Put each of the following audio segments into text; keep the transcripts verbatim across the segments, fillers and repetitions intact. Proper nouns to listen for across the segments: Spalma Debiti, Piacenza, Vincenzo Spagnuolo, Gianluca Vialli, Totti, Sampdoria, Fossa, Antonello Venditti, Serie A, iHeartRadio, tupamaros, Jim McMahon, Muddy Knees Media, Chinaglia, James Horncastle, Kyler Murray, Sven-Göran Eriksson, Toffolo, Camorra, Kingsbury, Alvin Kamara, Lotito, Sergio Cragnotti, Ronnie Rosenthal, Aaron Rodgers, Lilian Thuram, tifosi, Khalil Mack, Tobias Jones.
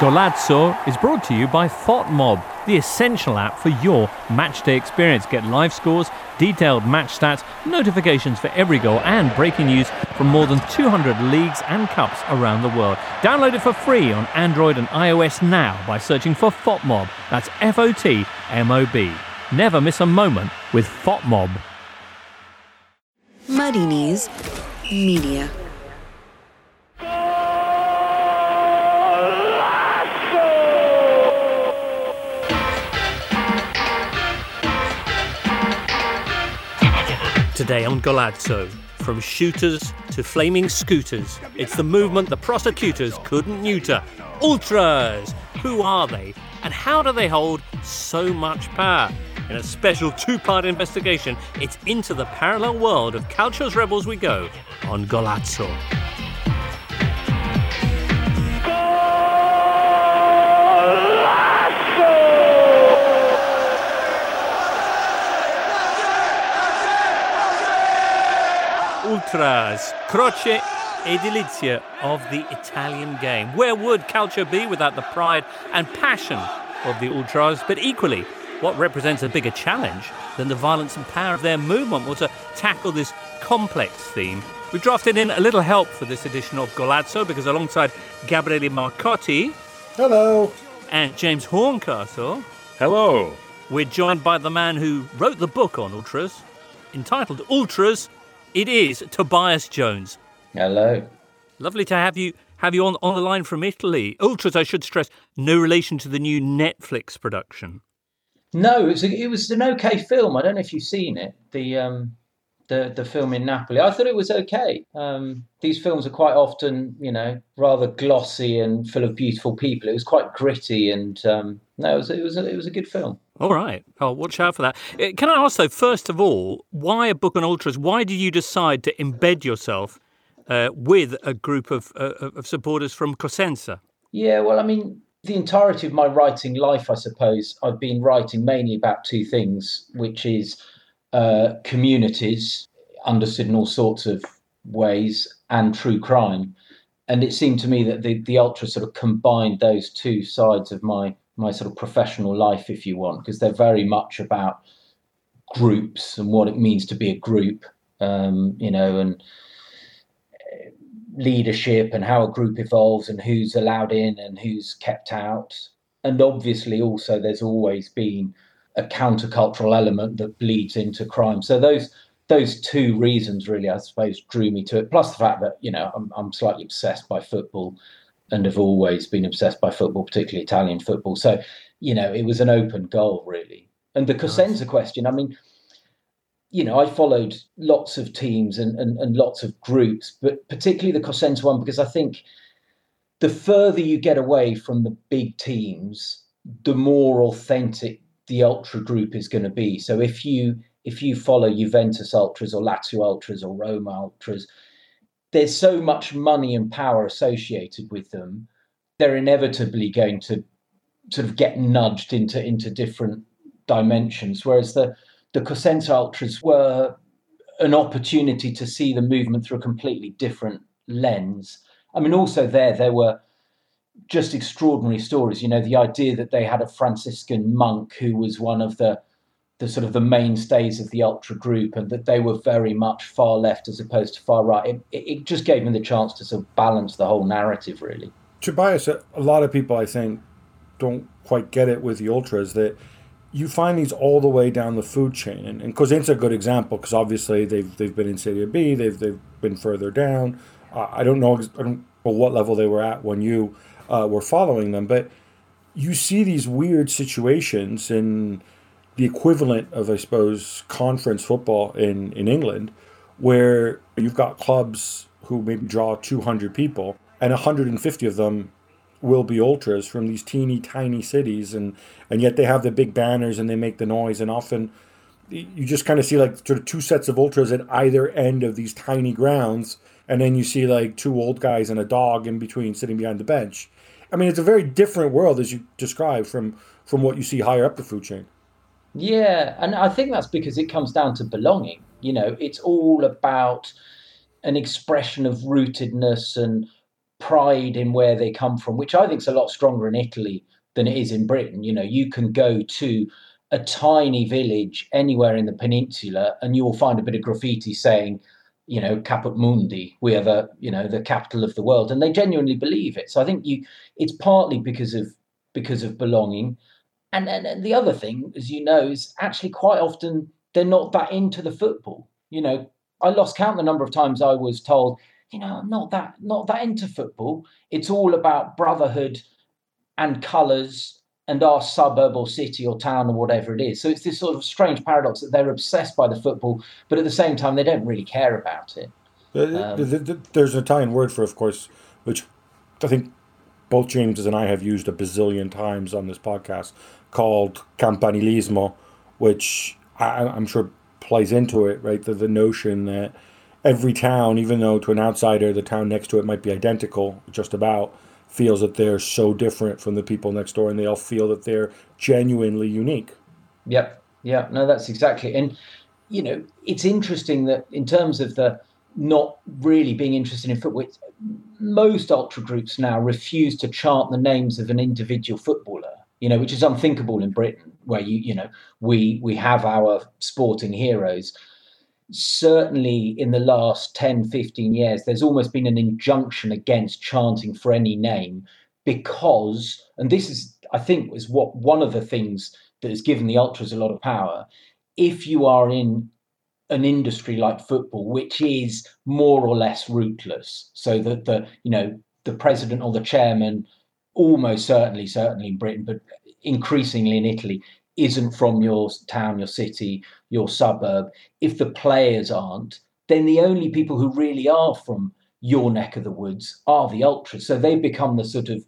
Golazzo is brought to you by FOTMOB, the essential app for your matchday experience. Get live scores, detailed match stats, notifications for every goal, and breaking news from more than two hundred leagues and cups around the world. Download it for free on Android and iOS now by searching for FOTMOB. That's F O T M O B. Never miss a moment with FOTMOB. Muddy Knees Media. Today on Golazzo, from shooters to flaming scooters, it's the movement the prosecutors couldn't neuter. Ultras! Who are they? And how do they hold so much power? In a special two-part investigation, it's into the parallel world of Calcio's Rebels we go on Golazzo. Ultras, croce e delizia of the Italian game. Where would Calcio be without the pride and passion of the Ultras? But equally, what represents a bigger challenge than the violence and power of their movement? Well, to tackle this complex theme, we've drafted in a little help for this edition of Golazzo, because alongside Gabriele Marcotti... Hello. ...and James Horncastle... Hello. We're joined by the man who wrote the book on Ultras, entitled Ultras... It is Tobias Jones. Hello. Lovely to have you have you on, on the line from Italy. Ultras, I should stress, no relation to the new Netflix production. No, it was, a, it was an okay film. I don't know if you've seen it, the um, the, the film in Napoli. I thought it was okay. Um, these films are quite often, you know, rather glossy and full of beautiful people. It was quite gritty, and um, no, it was it was a, it was a good film. All right. I'll watch out for that. Can I ask, though, first of all, why a book on Ultras? Why did you decide to embed yourself uh, with a group of, uh, of supporters from Cosenza? Yeah, well, I mean, the entirety of my writing life, I suppose, I've been writing mainly about two things, which is uh, communities, understood in all sorts of ways, and true crime. And it seemed to me that the, the Ultras sort of combined those two sides of my my sort of professional life, if you want, because they're very much about groups and what it means to be a group, um, you know, and leadership and how a group evolves and who's allowed in and who's kept out. And obviously also there's always been a countercultural element that bleeds into crime. So those those two reasons really, I suppose, drew me to it. Plus the fact that, you know, I'm, I'm slightly obsessed by football, and have always been obsessed by football, particularly Italian football. So, you know, it was an open goal, really. And the Cosenza question, I mean, you know, I followed lots of teams and, and, and lots of groups, but particularly the Cosenza one, because I think the further you get away from the big teams, the more authentic the ultra group is going to be. So if you if you follow Juventus Ultras or Lazio Ultras or Roma Ultras, there's so much money and power associated with them, they're inevitably going to sort of get nudged into, into different dimensions. Whereas the, the Cosenza Ultras were an opportunity to see the movement through a completely different lens. I mean, also there, there were just extraordinary stories. You know, the idea that they had a Franciscan monk who was one of the the sort of the mainstays of the ultra group, and that they were very much far left as opposed to far right. It, it just gave me the chance to sort of balance the whole narrative, really. Tobias, a lot of people, I think, don't quite get it with the ultras, that you find these all the way down the food chain. And, and Cosenza's a good example, because obviously they've they've been in Serie B, they've they've been further down. Uh, I don't know I don't know what level they were at when you uh, were following them, but you see these weird situations in the equivalent of, I suppose, conference football in, in England, where you've got clubs who maybe draw two hundred people, and one hundred fifty of them will be ultras from these teeny tiny cities, and, and yet they have the big banners and they make the noise, and often you just kind of see like sort of two sets of ultras at either end of these tiny grounds, and then you see like two old guys and a dog in between sitting behind the bench. I mean, it's a very different world, as you describe, from, from what you see higher up the food chain. Yeah, and I think that's because it comes down to belonging. You know, it's all about an expression of rootedness and pride in where they come from, which I think is a lot stronger in Italy than it is in Britain. You know, you can go to a tiny village anywhere in the peninsula and you will find a bit of graffiti saying, you know, Caput Mundi, we are the, you know, the capital of the world. And they genuinely believe it. So I think you, it's partly because of because of belonging. And then and the other thing, as you know, is actually quite often they're not that into the football. You know, I lost count the number of times I was told, you know, I'm not that, not that into football. It's all about brotherhood and colours and our suburb or city or town or whatever it is. So it's this sort of strange paradox that they're obsessed by the football, but at the same time, they don't really care about it. Um, There's an Italian word for it, of course, which I think both James and I have used a bazillion times on this podcast, called campanilismo, which I, I'm sure plays into it, right? The, the notion that every town, even though to an outsider, the town next to it might be identical, just about, feels that they're so different from the people next door, and they all feel that they're genuinely unique. Yep. Yeah, no, that's exactly. And, you know, it's interesting that in terms of the not really being interested in football, most ultra groups now refuse to chant the names of an individual footballer, you know, which is unthinkable in Britain, where, you you know, we we have our sporting heroes. Certainly in the last ten, fifteen years, there's almost been an injunction against chanting for any name because, and this is, I think, is what one of the things that has given the ultras a lot of power. If you are in an industry like football, which is more or less rootless, so that the, you know, the president or the chairman, almost certainly, certainly in Britain, but increasingly in Italy, isn't from your town, your city, your suburb, if the players aren't, then the only people who really are from your neck of the woods are the ultras. So they become the sort of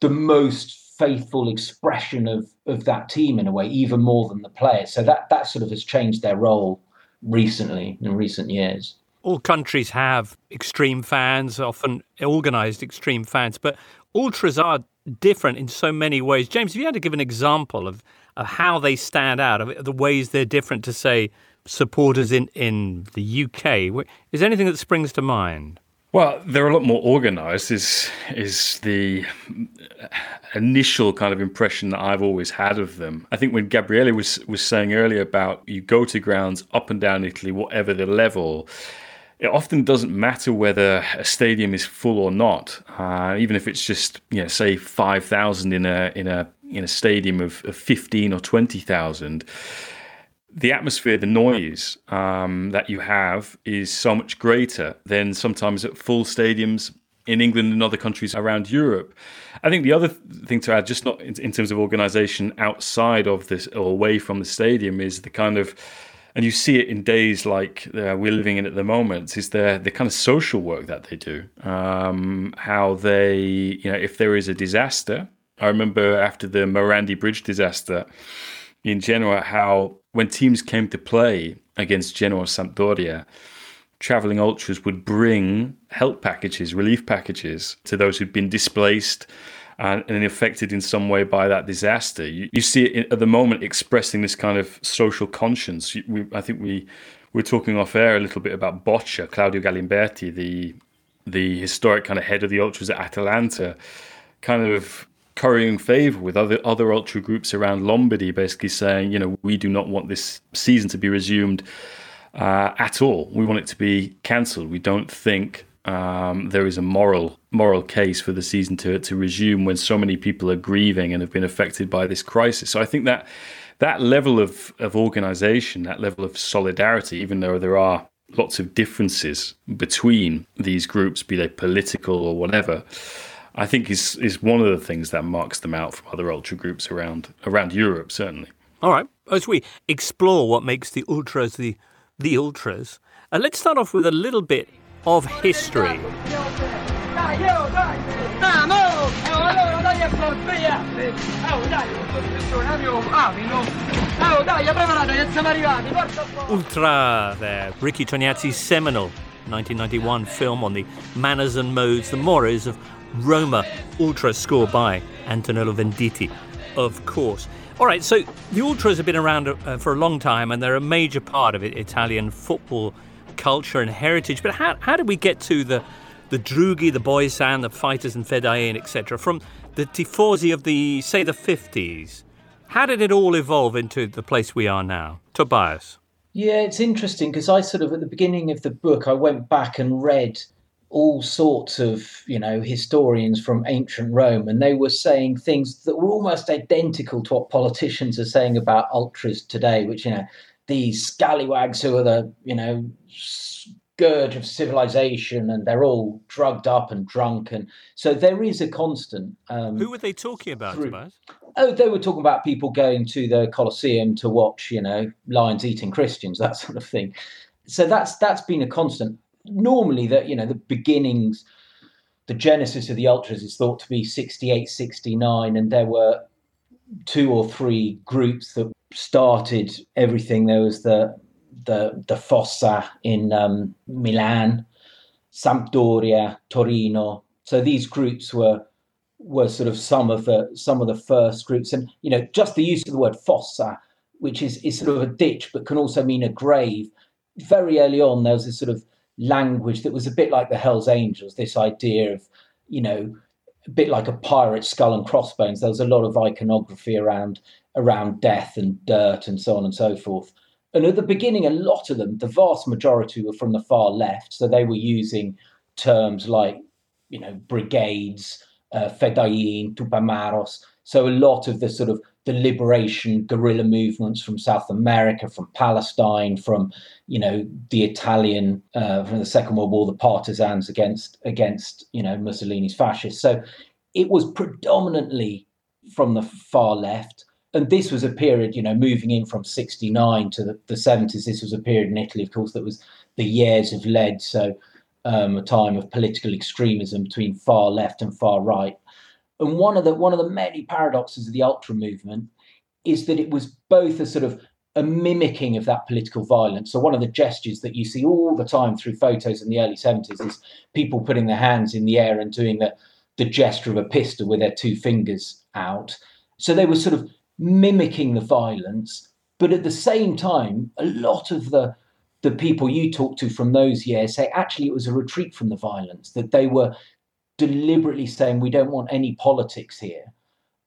the most faithful expression of, of that team in a way, even more than the players. So that, that sort of has changed their role recently, in recent years. All countries have extreme fans, often organised extreme fans, but ultras are different in so many ways. James, if you had to give an example of of how they stand out, of the ways they're different to, say, supporters in, in the U K. Is there anything that springs to mind? Well, they're a lot more organised is is the initial kind of impression that I've always had of them. I think when Gabriele was, was saying earlier about you go to grounds up and down Italy, whatever the level, it often doesn't matter whether a stadium is full or not, uh, even if it's just, you know, say five thousand in a in a in a stadium of, of fifteen or twenty thousand, the atmosphere, the noise um, that you have is so much greater than sometimes at full stadiums in England and other countries around Europe. I think the other thing to add, just not in, in terms of organisation outside of this or away from the stadium, is the kind of, and you see it in days like uh, we're living in at the moment, is the, the kind of social work that they do. Um, how they, you know, if there is a disaster, I remember after the Morandi Bridge disaster in Genoa, how when teams came to play against Genoa or Sampdoria, travelling ultras would bring help packages, relief packages to those who'd been displaced and, and affected in some way by that disaster. You, you see it at the moment expressing this kind of social conscience. We, I think we, we were talking off air a little bit about Boccia, Claudio Galimberti, the, the historic kind of head of the ultras at Atalanta, kind of currying favour with other other ultra groups around Lombardy, basically saying, you know, we do not want this season to be resumed uh, at all. We want it to be cancelled. We don't think um, there is a moral moral case for the season to to resume when so many people are grieving and have been affected by this crisis. So I think that that level of, of organisation, that level of solidarity, even though there are lots of differences between these groups, be they political or whatever, I think is is one of the things that marks them out from other ultra groups around around Europe, certainly. All right, as we explore what makes the ultras the the ultras, uh, let's start off with a little bit of history. Ultra there, Ricky Tognazzi's seminal nineteen ninety-one film on the manners and modes, the mores of Roma ultra, score by Antonello Venditti, of course. All right, so the ultras have been around uh, for a long time, and they're a major part of it, Italian football culture and heritage. But how how did we get to the the drugi, the boysan, the fighters and fedayin, et cetera, from the tifosi of the, say, the fifties. How did it all evolve into the place we are now? Tobias. Yeah, it's interesting because I sort of, at the beginning of the book, I went back and read all sorts of, you know, historians from ancient Rome, and they were saying things that were almost identical to what politicians are saying about ultras today, which, you know, these scallywags who are the, you know, scourge of civilization, and they're all drugged up and drunk. And so there is a constant. Um, Who were they talking about, through, Tobias? Oh, they were talking about people going to the Colosseum to watch, you know, lions eating Christians, that sort of thing. So that's that's been a constant. Normally, that, you know, the beginnings, the genesis of the ultras is thought to be sixty-eight, sixty-nine, and there were two or three groups that started everything. There was the the the Fossa in um, Milan, Sampdoria, Torino. So these groups were were sort of some of the some of the first groups. And, you know, just the use of the word fossa, which is, is sort of a ditch, but can also mean a grave. Very early on, there was this sort of language that was a bit like the Hells Angels, this idea of, you know, a bit like a pirate skull and crossbones. There was a lot of iconography around around death and dirt and so on and so forth. And at the beginning, a lot of them, the vast majority, were from the far left. So they were using terms like, you know, brigades, uh, fedayin, tupamaros. So a lot of the sort of the liberation guerrilla movements from South America, from Palestine, from, you know, the Italian, uh, from the Second World War, the partisans against, against, you know, Mussolini's fascists. So it was predominantly from the far left. And this was a period, you know, moving in from sixty-nine to the, the seventies, this was a period in Italy, of course, that was the years of lead. So um, a time of political extremism between far left and far right. And one of the one of the many paradoxes of the ultra movement is that it was both a sort of a mimicking of that political violence. So one of the gestures that you see all the time through photos in the early seventies is people putting their hands in the air and doing the, the gesture of a pistol with their two fingers out. So they were sort of mimicking the violence. But at the same time, a lot of the the people you talk to from those years say actually it was a retreat from the violence, that they were deliberately saying we don't want any politics here.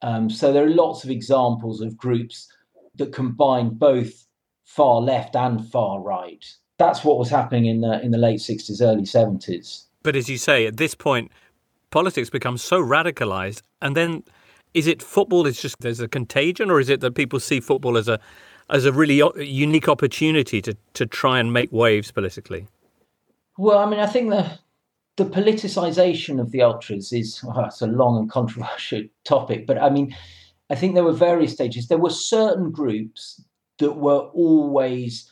Um, so there are lots of examples of groups that combine both far left and far right. That's what was happening in the in the late sixties, early seventies. But as you say, at this point, politics becomes so radicalised. And then is it football? It's just there's a contagion, or is it that people see football as a as a really unique opportunity to to try and make waves politically? Well, I mean, I think the. The politicisation of the ultras is well, it's a long and controversial topic, but I mean, I think there were various stages. There were certain groups that were always,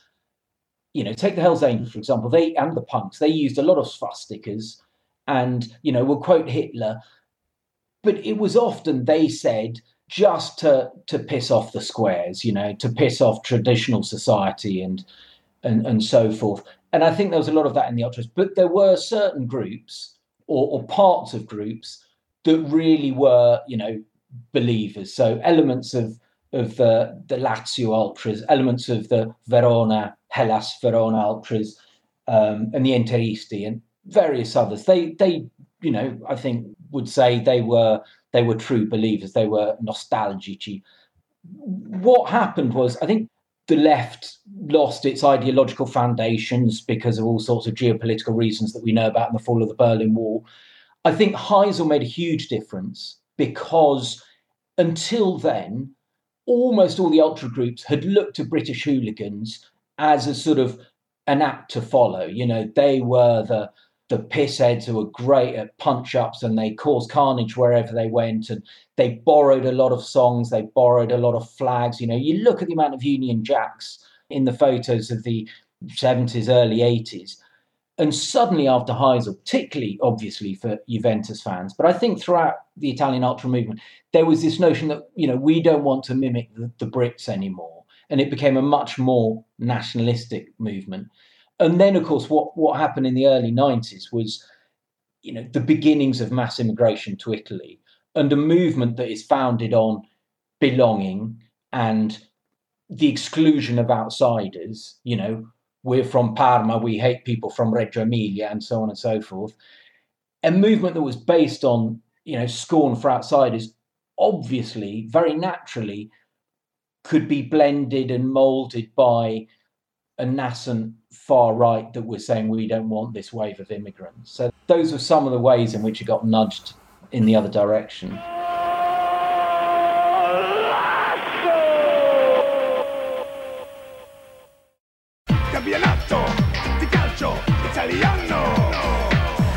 you know, take the Hells Angels, for example, they and the punks, they used a lot of swastikas and, you know, will quote Hitler, but it was often, they said, just to, to piss off the squares, you know, to piss off traditional society and and, and so forth. And I think there was a lot of that in the ultras, but there were certain groups or, or parts of groups that really were, you know, believers. So elements of of uh, the Lazio ultras, elements of the Verona, Hellas Verona ultras, um, and the Interisti and various others. They they you know I think would say they were they were true believers. They were nostalgici. What happened was I think. The left lost its ideological foundations because of all sorts of geopolitical reasons that we know about in the fall of the Berlin Wall. I think Heysel made a huge difference because until then, almost all the ultra groups had looked to British hooligans as a sort of an act to follow. You know, they were the, the pissheads who were great at punch-ups and they caused carnage wherever they went, and they borrowed a lot of songs, they borrowed a lot of flags. You know, you look at the amount of Union Jacks in the photos of the seventies, early eighties, and suddenly after Heysel, particularly obviously for Juventus fans, but I think throughout the Italian ultra movement, there was this notion that, you know, we don't want to mimic the, the Brits anymore, and it became a much more nationalistic movement. And then, of course, what, what happened in the early nineties was, you know, the beginnings of mass immigration to Italy and a movement that is founded on belonging and the exclusion of outsiders. You know, we're from Parma, we hate people from Reggio Emilia and so on and so forth. a movement that was based on, you know, scorn for outsiders, obviously, very naturally, could be blended and moulded by a nascent far right that was saying, we don't want this wave of immigrants. So those were some of the ways in which it got nudged in the other direction.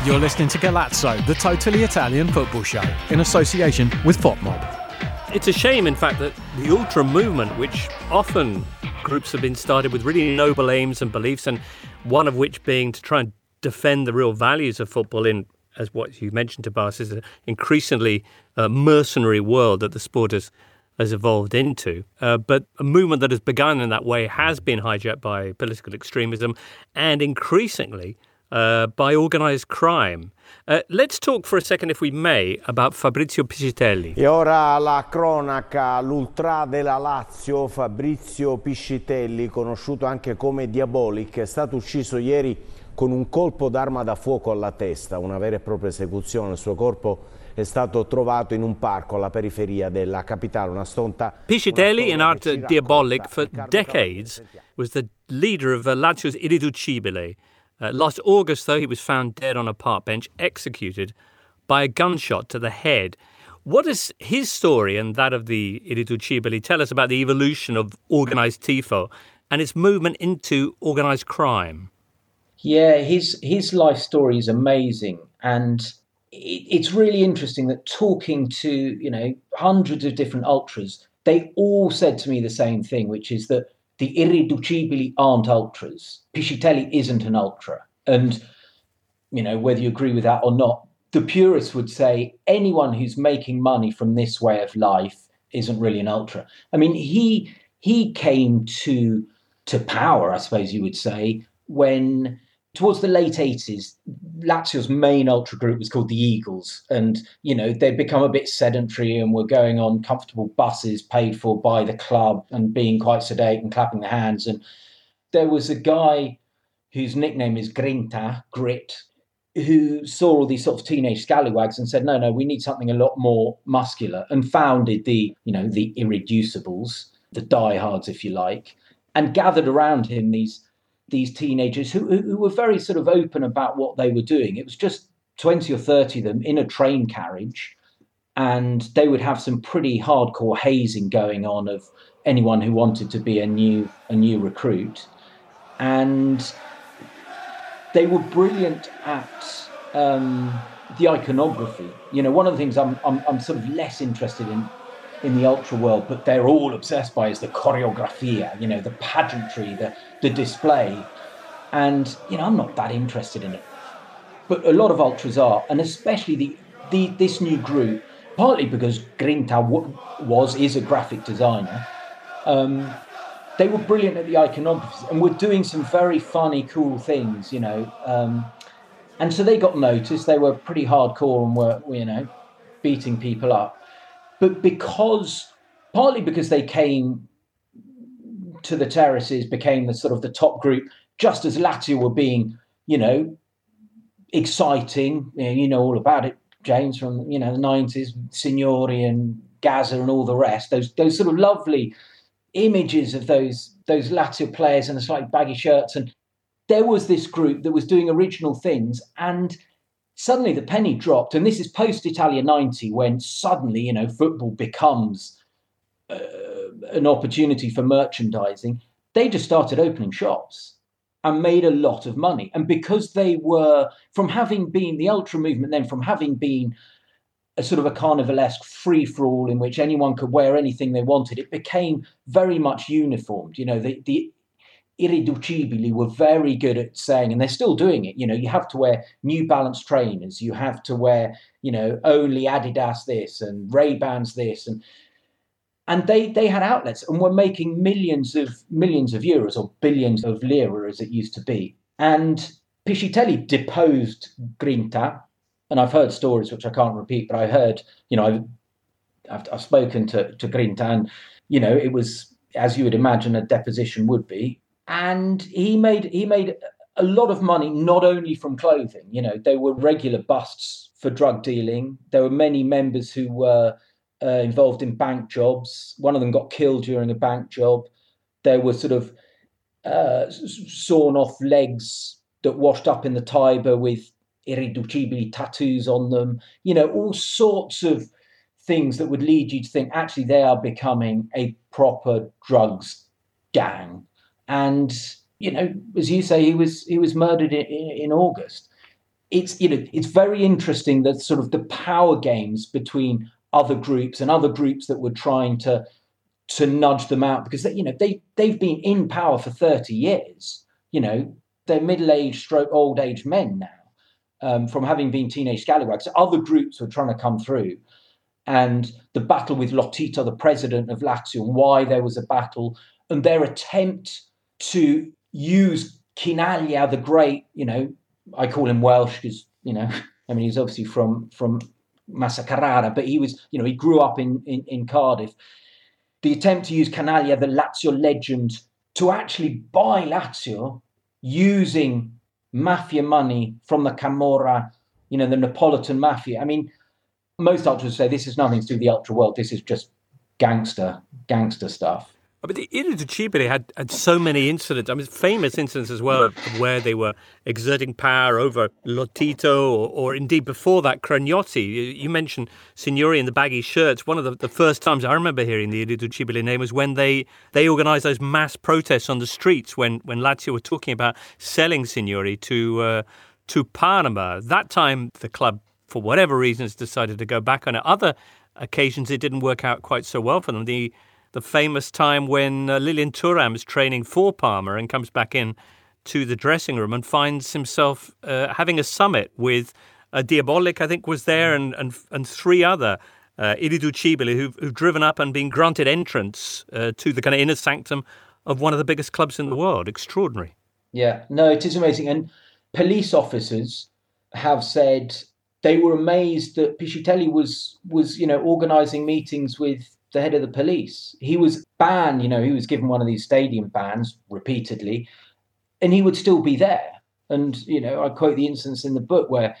You're listening to Golazzo, the totally Italian football show, in association with FOTMOB. It's a shame, in fact, that the ultra movement, which often groups have been started with really noble aims and beliefs, and one of which being to try and defend the real values of football in, as what you mentioned, Tobias, is an increasingly uh, mercenary world that the sport has, has evolved into. Uh, but a movement that has begun in that way has been hijacked by political extremism and increasingly uh, by organised crime. Uh, let's talk for a second, if we may, about Fabrizio Piscitelli. E ora la cronaca, l'ultra della Lazio, Fabrizio Piscitelli, conosciuto anche come Diabolic, è stato ucciso ieri con un colpo d'arma da fuoco alla testa, una vera e propria esecuzione. Il suo corpo è stato trovato in un parco alla periferia della capitale, una stonta... Piscitelli, an art Diabolic, for decades was the leader of Lazio's Irriducibili. Uh, last August, though, he was found dead on a park bench, executed by a gunshot to the head. What does his story and that of the Irriducibili tell us about the evolution of organised tifo and its movement into organised crime? Yeah, his his life story is amazing. And it, it's really interesting that talking to, you know, hundreds of different ultras, they all said to me the same thing, which is that the Irriducibili aren't ultras. Piscitelli isn't an ultra. And, you know, whether you agree with that or not, the purists would say anyone who's making money from this way of life isn't really an ultra. I mean, he he came to, to power, I suppose you would say, when towards the late eighties, Lazio's main ultra group was called the Eagles. And, you know, they'd become a bit sedentary and were going on comfortable buses paid for by the club and being quite sedate and clapping their hands. And there was a guy whose nickname is Grinta, Grit, who saw all these sort of teenage scallywags and said, no, no, we need something a lot more muscular, and founded the, you know, the Irreducibles, the diehards, if you like, and gathered around him these these teenagers who, who were very sort of open about what they were doing. It was just twenty or thirty of them in a train carriage, and they would have some pretty hardcore hazing going on of anyone who wanted to be a new a new recruit. And they were brilliant at um, the iconography. You know, one of the things I'm, I'm, I'm sort of less interested in in the ultra world, but they're all obsessed by, is the choreografia, you know, the pageantry, the, the display. And, you know, I'm not that interested in it, but a lot of ultras are, and especially the, the this new group, partly because Grinta was, is a graphic designer. Um, they were brilliant at the iconography and were doing some very funny, cool things, you know. Um, and so they got noticed. They were pretty hardcore and were, you know, beating people up. But because, partly because they came to the terraces, became the sort of the top group, just as Lazio were being, you know, exciting. You know, you know all about it, James, from, you know, the nineties, Signori and Gaza and all the rest. Those those sort of lovely images of those those Lazio players in the slightly baggy shirts. And there was this group that was doing original things, and suddenly the penny dropped, and this is post-Italia ninety, when suddenly, you know, football becomes uh, an opportunity for merchandising. They just started opening shops and made a lot of money. And because they were, from having been the ultra movement then, from having been a sort of a carnivalesque free-for-all in which anyone could wear anything they wanted, it became very much uniformed. You know, the, the Irriducibili were very good at saying, and they're still doing it, you know, you have to wear New Balance trainers, you have to wear, you know, only Adidas this and Ray-Bans this, and and they they had outlets and were making millions of millions of euros, or billions of lira as it used to be. And Piscitelli deposed Grinta, and I've heard stories which I can't repeat, but I heard, you know, I've I've, I've spoken to, to Grinta, and, you know, it was, as you would imagine a deposition would be. And he made he made a lot of money, not only from clothing. You know, there were regular busts for drug dealing. There were many members who were uh, involved in bank jobs. One of them got killed during a bank job. There were sort of uh, sawn off legs that washed up in the Tiber with irriducibili tattoos on them. You know, all sorts of things that would lead you to think, actually, they are becoming a proper drugs gang. And, you know, as you say, he was he was murdered in, in August. It's, you know, it's very interesting that sort of the power games between other groups and other groups that were trying to to nudge them out, because, they, you know, they, they've been in power for thirty years. You know, they're middle-aged stroke old-age men now, um, from having been teenage scallywags. Other groups were trying to come through. And the battle with Lotito, the president of Lazio, and why there was a battle, and their attempt to use Chinaglia the Great, you know, I call him Welsh because, you know, I mean, he's obviously from, from Massa Carrara, but he was, you know, he grew up in, in, in Cardiff. The attempt to use Chinaglia, the Lazio legend, to actually buy Lazio using mafia money from the Camorra, you know, the Neapolitan mafia. I mean, most ultras say this is nothing to do with the ultra world. This is just gangster, gangster stuff. But the Irriducibili had, had so many incidents. I mean, famous incidents as well, where they were exerting power over Lotito, or, or indeed before that, Cragnotti. You, you mentioned Signori in the baggy shirts. One of the, the first times I remember hearing the Irriducibili name was when they, they organised those mass protests on the streets when, when Lazio were talking about selling Signori to, uh, to Parma. That time, the club, for whatever reasons, decided to go back on it. Other occasions, it didn't work out quite so well for them. The The famous time when uh, Lilian Thuram is training for Parma and comes back in to the dressing room and finds himself uh, having a summit with uh, Diabolic, I think, was there, and and, and three other uh, Irriducibili who've, who've driven up and been granted entrance uh, to the kind of inner sanctum of one of the biggest clubs in the world. Extraordinary. Yeah, no, it is amazing. And police officers have said they were amazed that Piscitelli was was, you know, organising meetings with the head of the police. He was banned, you know, he was given one of these stadium bans repeatedly, and he would still be there. And, you know, I quote the instance in the book where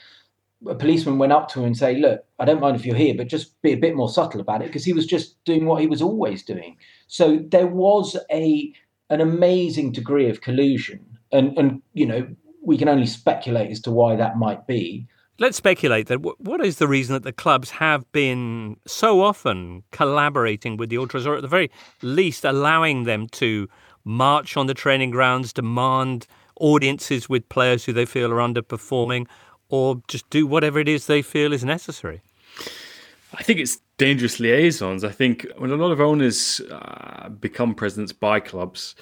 a policeman went up to him and say, look, I don't mind if you're here, but just be a bit more subtle about it, because he was just doing what he was always doing. So there was a an amazing degree of collusion. And, and you know, we can only speculate as to why that might be. Let's speculate then. What is the reason that the clubs have been so often collaborating with the ultras, or at the very least allowing them to march on the training grounds, demand audiences with players who they feel are underperforming, or just do whatever it is they feel is necessary? I think it's dangerous liaisons. I think when a lot of owners uh, become presidents by clubs,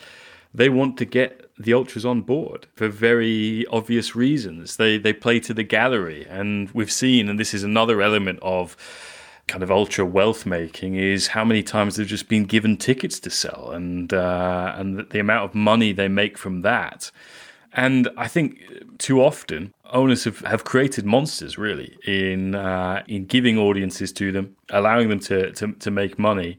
they want to get the ultras on board for very obvious reasons. They they play to the gallery, and we've seen, and this is another element of kind of ultra wealth making, is how many times they've just been given tickets to sell, and uh, and the amount of money they make from that. And I think too often owners have, have created monsters, really, in uh, in giving audiences to them, allowing them to to, to make money.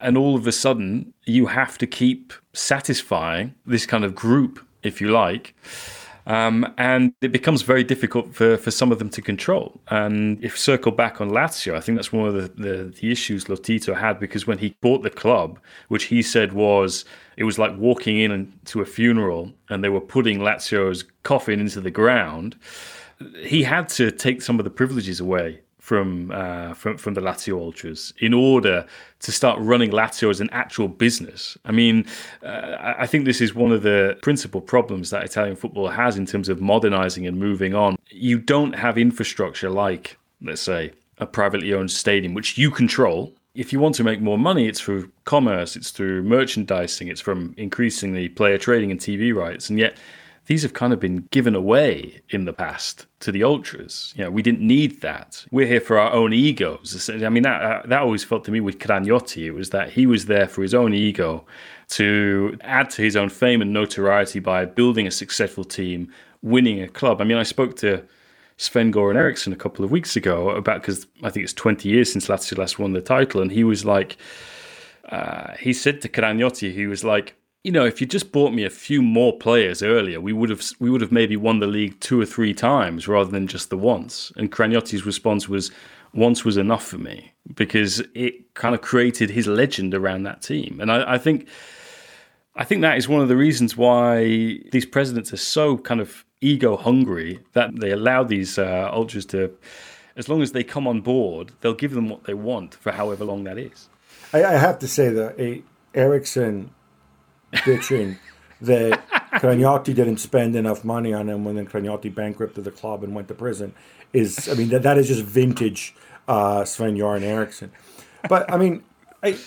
And all of a sudden, you have to keep satisfying this kind of group, if you like. Um, and it becomes very difficult for, for some of them to control. And if you circle back on Lazio, I think that's one of the, the, the issues Lotito had, because when he bought the club, which he said was, it was like walking in to a funeral and they were putting Lazio's coffin into the ground, he had to take some of the privileges away from uh, from from the Lazio ultras in order to start running Lazio as an actual business. I mean, uh, I think this is one of the principal problems that Italian football has in terms of modernising and moving on. You don't have infrastructure like, let's say, a privately owned stadium, which you control. If you want to make more money, it's through commerce, it's through merchandising, it's from increasingly player trading and T V rights, and yet these have kind of been given away in the past to the ultras. You know, we didn't need that. We're here for our own egos. I mean, that that always felt to me with Cragnotti. It was that he was there for his own ego, to add to his own fame and notoriety by building a successful team, winning a club. I mean, I spoke to Sven-Göran Eriksson a couple of weeks ago about, because I think it's twenty years since Lazio last won the title, and he was like, uh, he said to Cragnotti, he was like, you know, if you just bought me a few more players earlier, we would have we would have maybe won the league two or three times rather than just the once. And Cragnotti's response was, once was enough for me, because it kind of created his legend around that team. And I, I think I think that is one of the reasons why these presidents are so kind of ego-hungry, that they allow these uh, ultras to, as long as they come on board, they'll give them what they want for however long that is. I, I have to say that a Eriksson bitching that Cragnotti didn't spend enough money on him when then Cragnotti bankrupted the club and went to prison is, I mean, that that is just vintage uh, Sven-Göran Eriksson. But, I mean, I...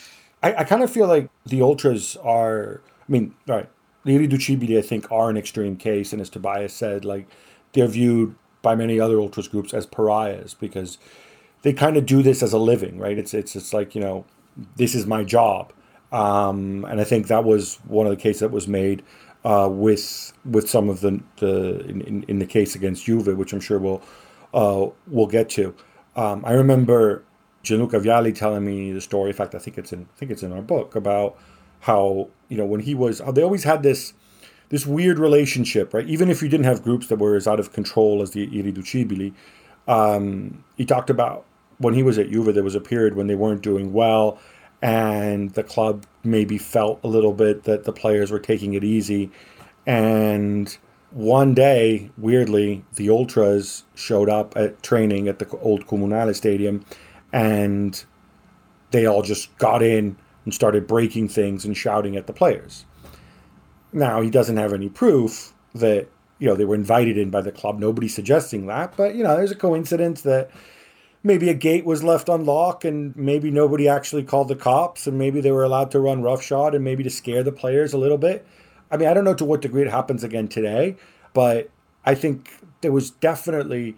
I, I kind of feel like the ultras are, I mean, all right, the Irriducibili, I think, are an extreme case. And as Tobias said, like, they're viewed by many other ultras groups as pariahs because they kind of do this as a living, right? It's it's it's like, you know, this is my job. Um, and I think that was one of the cases that was made uh, with with some of the, the in, in the case against Juve, which I'm sure we'll, uh, we'll get to. Um, I remember Gianluca Vialli telling me the story. In fact, I think it's in I think it's in our book about how, you know, when he was, they always had this this weird relationship, right? Even if you didn't have groups that were as out of control as the Irriducibili, um, he talked about when he was at Juve, there was a period when they weren't doing well, and the club maybe felt a little bit that the players were taking it easy. And one day, weirdly, the ultras showed up at training at the old Comunale Stadium, and they all just got in and started breaking things and shouting at the players. Now, he doesn't have any proof that, you know, they were invited in by the club. Nobody's suggesting that. But, you know, there's a coincidence that maybe a gate was left unlocked and maybe nobody actually called the cops, and maybe they were allowed to run roughshod and maybe to scare the players a little bit. I mean, I don't know to what degree it happens again today, but I think there was definitely...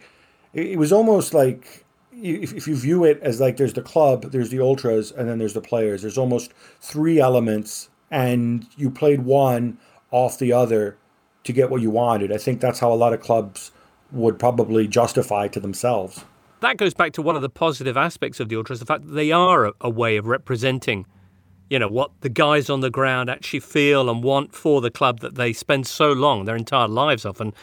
It was almost like... If, if you view it as like there's the club, there's the ultras, and then there's the players. There's almost three elements, and you played one off the other to get what you wanted. I think that's how a lot of clubs would probably justify to themselves. That goes back to one of the positive aspects of the ultras, the fact that they are a, a way of representing, you know, what the guys on the ground actually feel and want for the club that they spend so long, their entire lives often,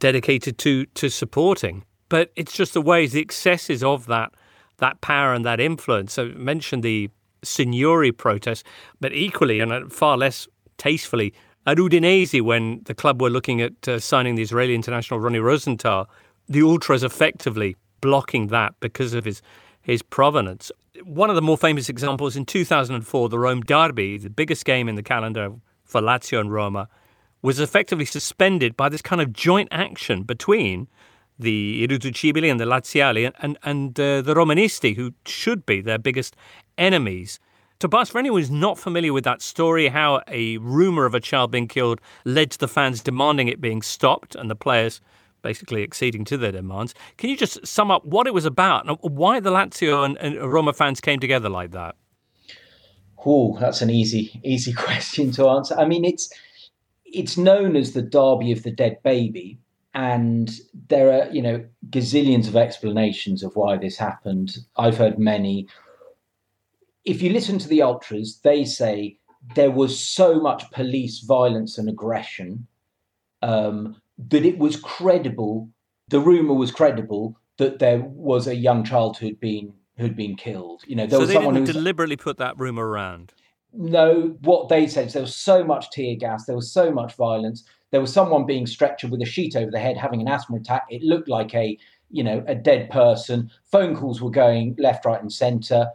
dedicated to to supporting. But it's just the ways, the excesses of that that power and that influence. So mentioned the Signori protest, but equally and far less tastefully, at Udinese, when the club were looking at uh, signing the Israeli international Ronnie Rosenthal, the ultras effectively blocking that because of his his provenance. One of the more famous examples in two thousand four, the Rome Derby, the biggest game in the calendar for Lazio and Roma, was effectively suspended by this kind of joint action between the Irriducibili and the Laziali and, and uh, the Romanisti, who should be their biggest enemies. Tobias, for anyone who's not familiar with that story, how a rumour of a child being killed led to the fans demanding it being stopped and the players basically acceding to their demands, can you just sum up what it was about and why the Lazio and, and Roma fans came together like that? Oh, that's an easy, easy question to answer. I mean, it's it's known as the Derby of the Dead Baby, and there are, you know, gazillions of explanations of why this happened. I've heard many. If you listen to the ultras, they say there was so much police violence and aggression um, that it was credible, the rumour was credible, that there was a young child who'd been who'd been killed. You know, there so was they someone didn't who deliberately put that rumour around? No, what they said is there was so much tear gas, there was so much violence. There was someone being stretchered with a sheet over the head, having an asthma attack. It looked like a, you know, a dead person. Phone calls were going left, right, and centre.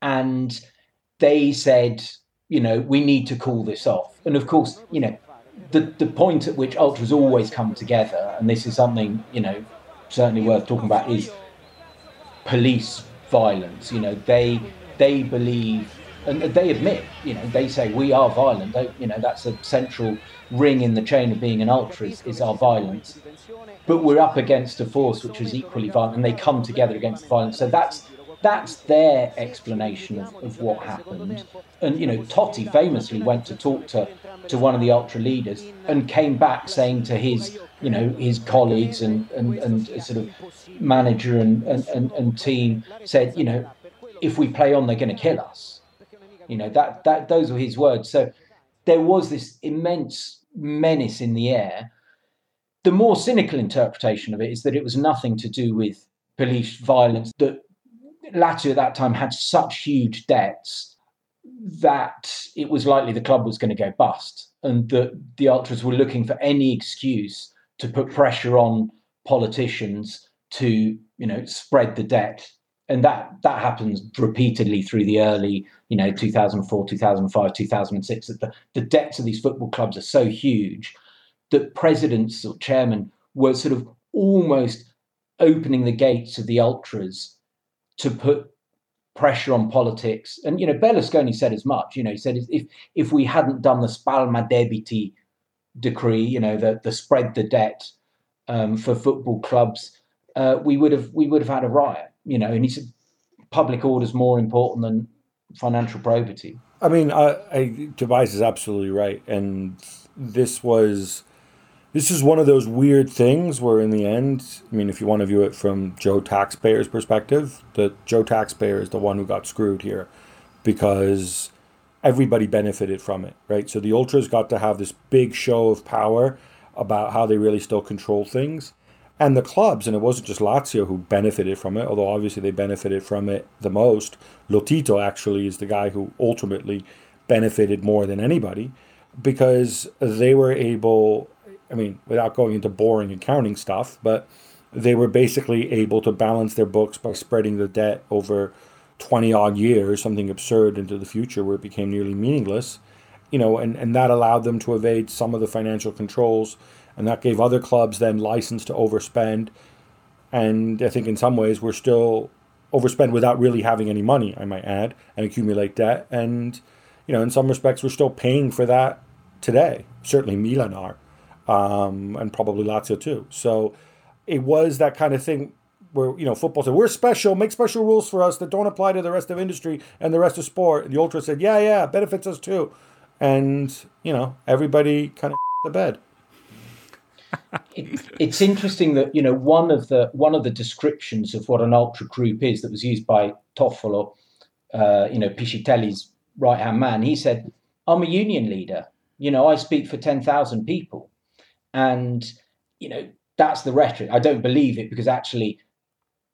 And they said, you know, we need to call this off. And of course, you know, the, the point at which ultras always come together, and this is something, you know, certainly worth talking about, is police violence. You know, they they believe... And they admit, you know, they say we are violent. They, you know, that's a central ring in the chain of being an ultra is, is our violence. But we're up against a force which is equally violent, and they come together against the violence. So that's that's their explanation of, of what happened. And, you know, Totti famously went to talk to, to one of the ultra leaders and came back saying to his, you know, his colleagues and, and, and sort of manager and, and, and, and team said, you know, if we play on, they're going to kill us. You know, that that those were his words. So there was this immense menace in the air. The more cynical interpretation of it is that it was nothing to do with police violence, that Lazio at that time had such huge debts that it was likely the club was going to go bust, and that the ultras were looking for any excuse to put pressure on politicians to, you know, spread the debt. And that that happens repeatedly through the early, you know, two thousand four, two thousand five, two thousand six, that the, the debts of these football clubs are so huge that presidents or chairmen were sort of almost opening the gates of the ultras to put pressure on politics. And, you know, Berlusconi said as much. You know, he said, if if we hadn't done the Spalma Debiti decree, you know, the, the spread the debt um, for football clubs, uh, we would have we would have had a riot. You know, and he said public order is more important than financial probity. I mean, I, I, Tobias is absolutely right. And this was, this is one of those weird things where in the end, I mean, if you want to view it from Joe Taxpayer's perspective, the Joe Taxpayer is the one who got screwed here because everybody benefited from it, right? So the ultras got to have this big show of power about how they really still control things. And the clubs, and it wasn't just Lazio who benefited from it, although obviously they benefited from it the most. Lotito actually is the guy who ultimately benefited more than anybody because they were able, I mean, without going into boring accounting stuff, but they were basically able to balance their books by spreading the debt over twenty odd years, something absurd into the future where it became nearly meaningless, you know, and, and that allowed them to evade some of the financial controls. And that gave other clubs then license to overspend. And I think in some ways we're still overspend without really having any money, I might add, and accumulate debt. And, you know, in some respects, we're still paying for that today. Certainly Milan are, um, and probably Lazio too. So it was that kind of thing where, you know, football said, we're special, make special rules for us that don't apply to the rest of industry and the rest of sport. And the ultras said, yeah, yeah, benefits us too. And, you know, everybody kind of the bed. It, it's interesting that, you know, one of the one of the descriptions of what an ultra group is that was used by Toffolo, uh, you know, Piscitelli's right hand man. He said, "I'm a union leader. You know, I speak for ten thousand people," and you know that's the rhetoric. I don't believe it because actually,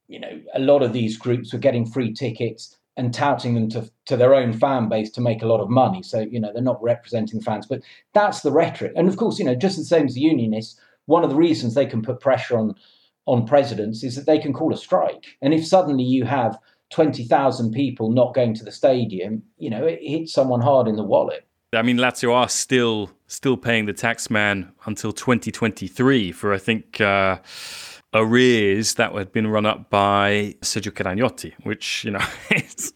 you know, a lot of these groups were getting free tickets and touting them to to their own fan base to make a lot of money. So you know they're not representing fans, but that's the rhetoric. And of course, you know, just the same as the unionists. One of the reasons they can put pressure on, on presidents is that they can call a strike. And if suddenly you have twenty thousand people not going to the stadium, you know, it hits someone hard in the wallet. I mean, Lazio are still still paying the tax man until twenty twenty-three for, I think, uh, arrears that had been run up by Sergio Cragnotti, which, you know, is,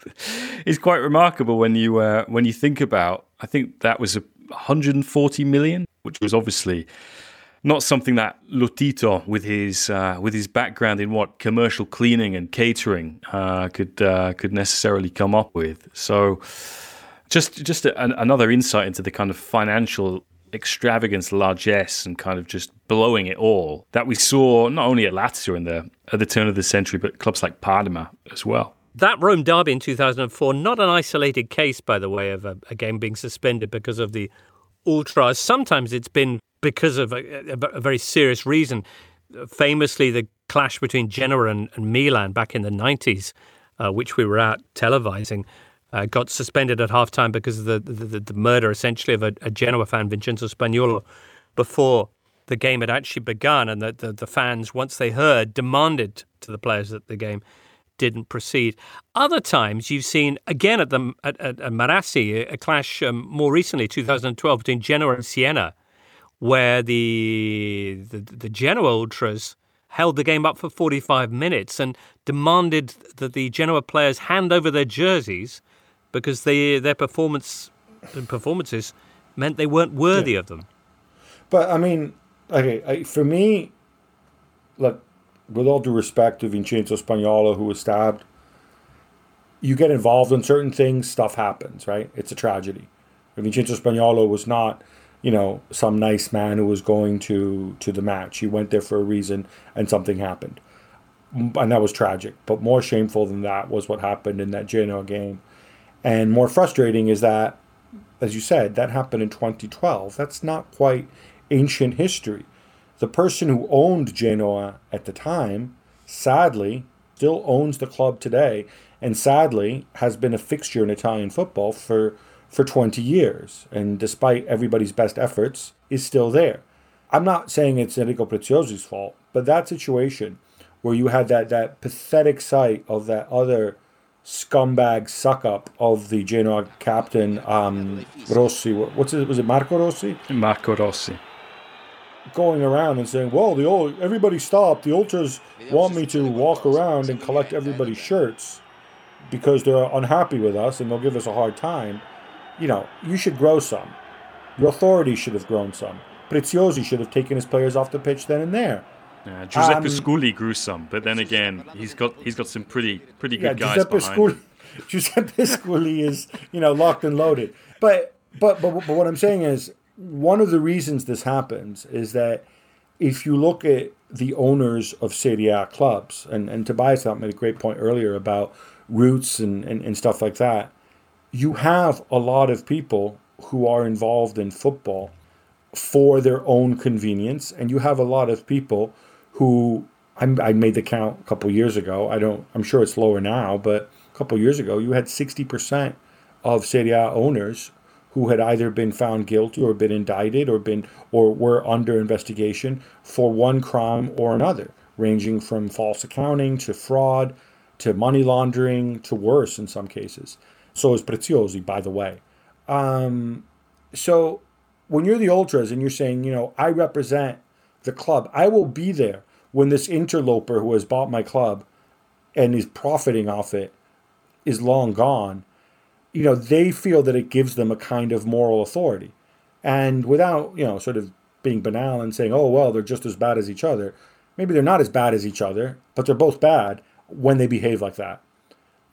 is quite remarkable when you uh, when you think about, I think that was one hundred forty million, which was obviously... not something that Lotito, with his uh, with his background in what commercial cleaning and catering, uh, could uh, could necessarily come up with. So, just just a, an, another insight into the kind of financial extravagance, largesse, and kind of just blowing it all that we saw not only at Lazio in the at the turn of the century, but clubs like Parma as well. That Rome derby in two thousand four, not an isolated case, by the way, of a, a game being suspended because of the ultras. Sometimes it's been because of a, a, a very serious reason. Famously, the clash between Genoa and, and Milan back in the nineties, uh, which we were out televising, uh, got suspended at halftime because of the, the, the murder, essentially, of a, a Genoa fan, Vincenzo Spagnuolo, before the game had actually begun. And the, the, the fans, once they heard, demanded to the players that the game didn't proceed. Other times you've seen, again, at the at, at Marassi, a clash um, more recently, two thousand twelve, between Genoa and Siena, where the, the the Genoa ultras held the game up for forty-five minutes and demanded that the Genoa players hand over their jerseys because they their performance performances meant they weren't worthy yeah. of them. But I mean, okay, I, for me, look, with all due respect to Vincenzo Spagnuolo, who was stabbed, you get involved in certain things, stuff happens, right? It's a tragedy. Vincenzo Spagnuolo was not, you know, some nice man who was going to, to the match. He went there for a reason and something happened. And that was tragic. But more shameful than that was what happened in that Genoa game. And more frustrating is that as you said, that happened in twenty twelve. That's not quite ancient history. The person who owned Genoa at the time, sadly, still owns the club today, and sadly has been a fixture in Italian football for, for twenty years, and despite everybody's best efforts, is still there. I'm not saying it's Enrico Preziosi's fault, but that situation where you had that, that pathetic sight of that other scumbag suck-up of the Genoa captain, um, Rossi. What's it? Was it Marco Rossi? Marco Rossi. Going around and saying, well, the old, everybody stop. The ultras want me to walk around and collect everybody's shirts because they're unhappy with us and they'll give us a hard time. You know, you should grow some. Your authority should have grown some. Preziosi should have taken his players off the pitch then and there. Yeah, Giuseppe um, Scully grew some, but then again, he's got he's got some pretty pretty good yeah, guys Giuseppe behind Scully, him. Giuseppe Scully is, you know, locked and loaded. But, but but but what I'm saying is, one of the reasons this happens is that if you look at the owners of Serie A clubs, and, and Tobias made a great point earlier about roots and, and, and stuff like that, you have a lot of people who are involved in football for their own convenience, and you have a lot of people who I'm, I made the count a couple years ago. I don't. I'm sure it's lower now, but a couple years ago, you had sixty percent of Serie A owners who had either been found guilty or been indicted or been or were under investigation for one crime or another, ranging from false accounting to fraud to money laundering to worse in some cases. So is Preziosi, by the way. Um, so when you're the ultras and you're saying, you know, I represent the club, I will be there when this interloper who has bought my club and is profiting off it is long gone, you know, they feel that it gives them a kind of moral authority. And without, you know, sort of being banal and saying, oh, well, they're just as bad as each other. Maybe they're not as bad as each other, but they're both bad when they behave like that.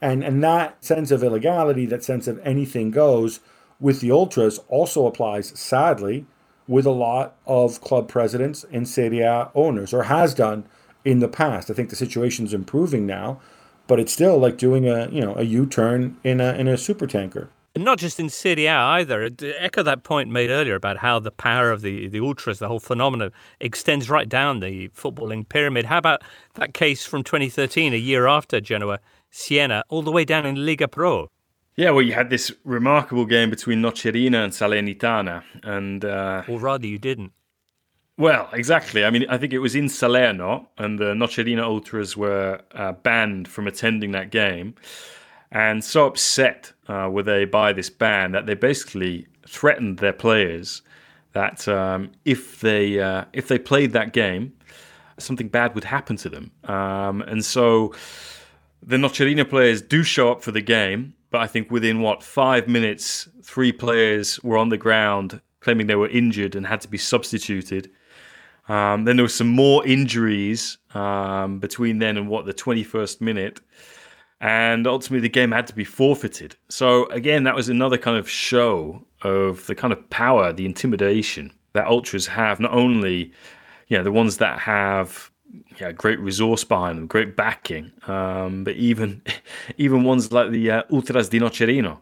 And, and that sense of illegality, that sense of anything goes with the ultras also applies, sadly, with a lot of club presidents and Serie A owners, or has done in the past. I think the situation's improving now, but it's still like doing a you know a U-turn in a in a supertanker. And not just in Serie A either. Echo that point made earlier about how the power of the, the ultras, the whole phenomenon, extends right down the footballing pyramid. How about that case from twenty thirteen, a year after Genoa, Siena, all the way down in Liga Pro? Yeah, well, you had this remarkable game between Nocerina and Salernitana. and uh, Or rather, you didn't. Well, exactly. I mean, I think it was in Salerno, and the Nocerina ultras were uh, banned from attending that game. And so upset uh, were they by this ban that they basically threatened their players that um, if they uh, if they played that game, something bad would happen to them. Um, and so the Nocerina players do show up for the game, but I think within, what, five minutes, three players were on the ground claiming they were injured and had to be substituted. Um, then there were some more injuries um, between then and, what, the twenty-first minute. And ultimately, the game had to be forfeited. So, again, that was another kind of show of the kind of power, the intimidation that ultras have, not only, you know, the ones that have yeah, great resource behind them, great backing. Um, but even even ones like the uh, Ultras di Nocerino.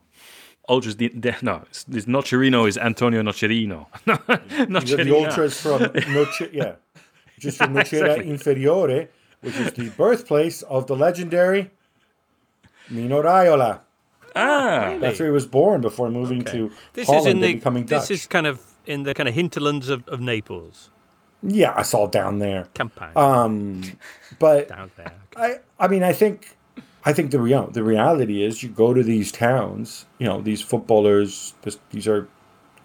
Ultras di... De, no, it's, it's Nocerino is Antonio Nocerino. Nocerina. The Ultras from Nocerina, yeah. Just from Nocera exactly. Inferiore, which is the birthplace of the legendary Nino Raiola. Ah, really? That's where he was born before moving okay. to this Holland is in the, and becoming Dutch. This is kind of in the kind of hinterlands of, of Naples. Yeah, I saw down there. Campania. Um, but down there. Okay. I, I mean, I think, I think the real the reality is you go to these towns. You know, these footballers. This, these are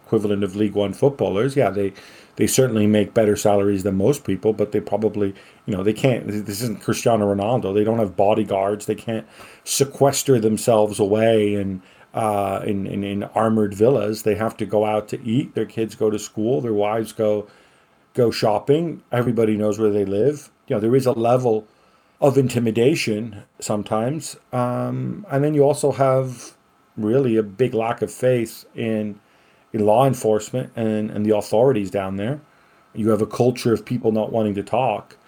equivalent of League One footballers. Yeah, they, they certainly make better salaries than most people. But they probably, you know, they can't. This isn't Cristiano Ronaldo. They don't have bodyguards. They can't sequester themselves away and. Uh, in, in in armored villas, they have to go out to eat. Their kids go to school. Their wives go. go shopping. Everybody knows where they live. You know, there is a level of intimidation sometimes. Um, and then you also have really a big lack of faith in in law enforcement and, and the authorities down there. You have a culture of people not wanting to talk.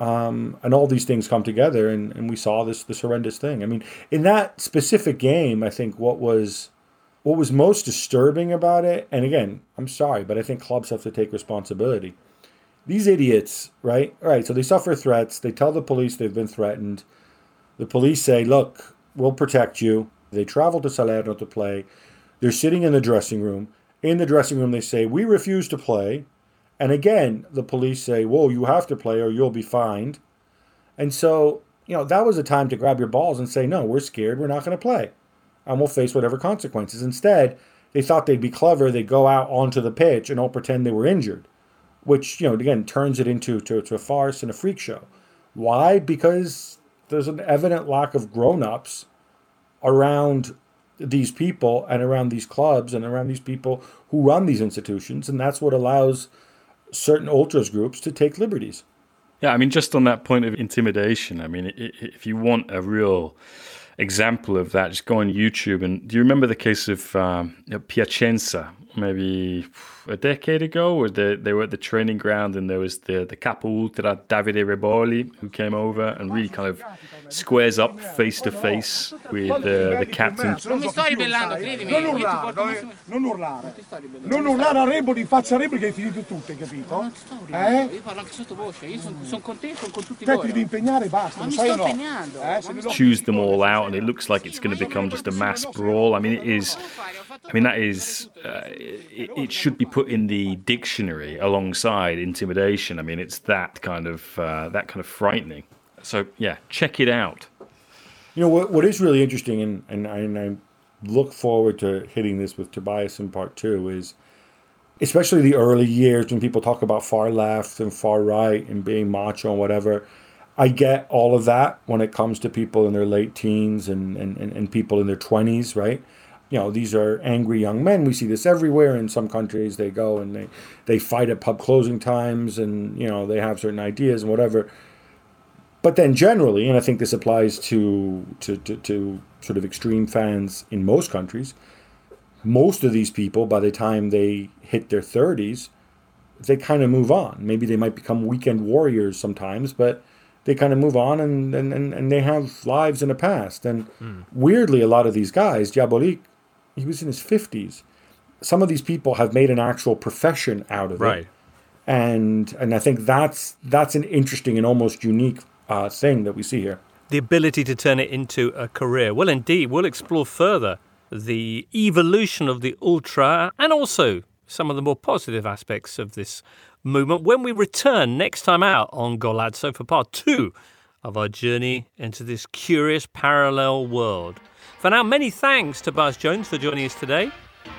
Um, and all these things come together. And, and we saw this, this horrendous thing. I mean, in that specific game, I think what was what was most disturbing about it, and again, I'm sorry, but I think clubs have to take responsibility. These idiots, right? All right, so they suffer threats. They tell the police they've been threatened. The police say, look, we'll protect you. They travel to Salerno to play. They're sitting in the dressing room. In the dressing room, they say, we refuse to play. And again, the police say, whoa, you have to play or you'll be fined. And so, you know, that was a time to grab your balls and say, no, we're scared. We're not going to play. And we'll face whatever consequences. Instead, they thought they'd be clever. They'd go out onto the pitch and all pretend they were injured, which, you know, again, turns it into to, to a farce and a freak show. Why? Because there's an evident lack of grown-ups around these people and around these clubs and around these people who run these institutions. And that's what allows certain ultras groups to take liberties. Yeah, I mean, just on that point of intimidation, I mean, it, it, if you want a real example of that, just go on YouTube. And do you remember the case of um, Piacenza maybe a decade ago, where they, they were at the training ground and there was the, the Capo Ultra Davide Reboli who came over and really kind of squares up face to face with uh, the captain. Non mi sto ribellando, credimi. Non urlare, non urlare. Non urlare a Reboli, faccia a Reboli che hai finito tutto, hai capito? Non sto urlando, io parlo anche sottovoce, io sono contento con tutti voi. Te ti devi impegnare, basta, non sai o no. Choose them all out and it looks like it's going to become just a mass brawl. I mean, it is, I mean, that is, uh, it, it should be put in the dictionary alongside intimidation. I mean, it's that kind of uh, that kind of frightening. So yeah, check it out. You know what? What is really interesting, and and I, and I look forward to hitting this with Tobias in part two, is especially the early years when people talk about far left and far right and being macho and whatever. I get all of that when it comes to people in their late teens and and, and, and people in their twenties, right? You know, these are angry young men. We see this everywhere. In some countries, they go and they, they fight at pub closing times and, you know, they have certain ideas and whatever. But then generally, and I think this applies to to, to, to sort of extreme fans in most countries, most of these people, by the time they hit their thirties, they kind of move on. Maybe they might become weekend warriors sometimes, but they kind of move on and, and, and, and they have lives in the past. And mm. weirdly, a lot of these guys, Diabolic, he was in his fifties. Some of these people have made an actual profession out of right. it. And and I think that's that's an interesting and almost unique uh, thing that we see here. The ability to turn it into a career. Well, indeed, we'll explore further the evolution of the ultra and also some of the more positive aspects of this movement when we return next time out on Golazzo for part two of our journey into this curious parallel world. For now, many thanks to Tobias Jones for joining us today.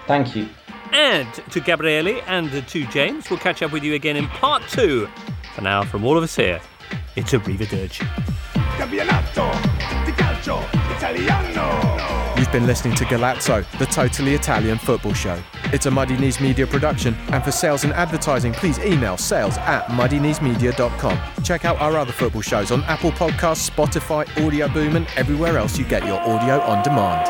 Thank you. And to Gabriele and to James. We'll catch up with you again in part two. For now, from all of us here, it's a Arrivederci. You've been listening to Golazzo, the totally Italian football show. It's a Muddy Knees Media production, and for sales and advertising, please email sales at muddy knees media dot com. Check out our other football shows on Apple Podcasts, Spotify, Audioboom, and everywhere else you get your audio on demand.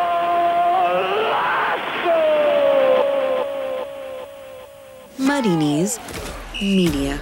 Muddy Knees Media.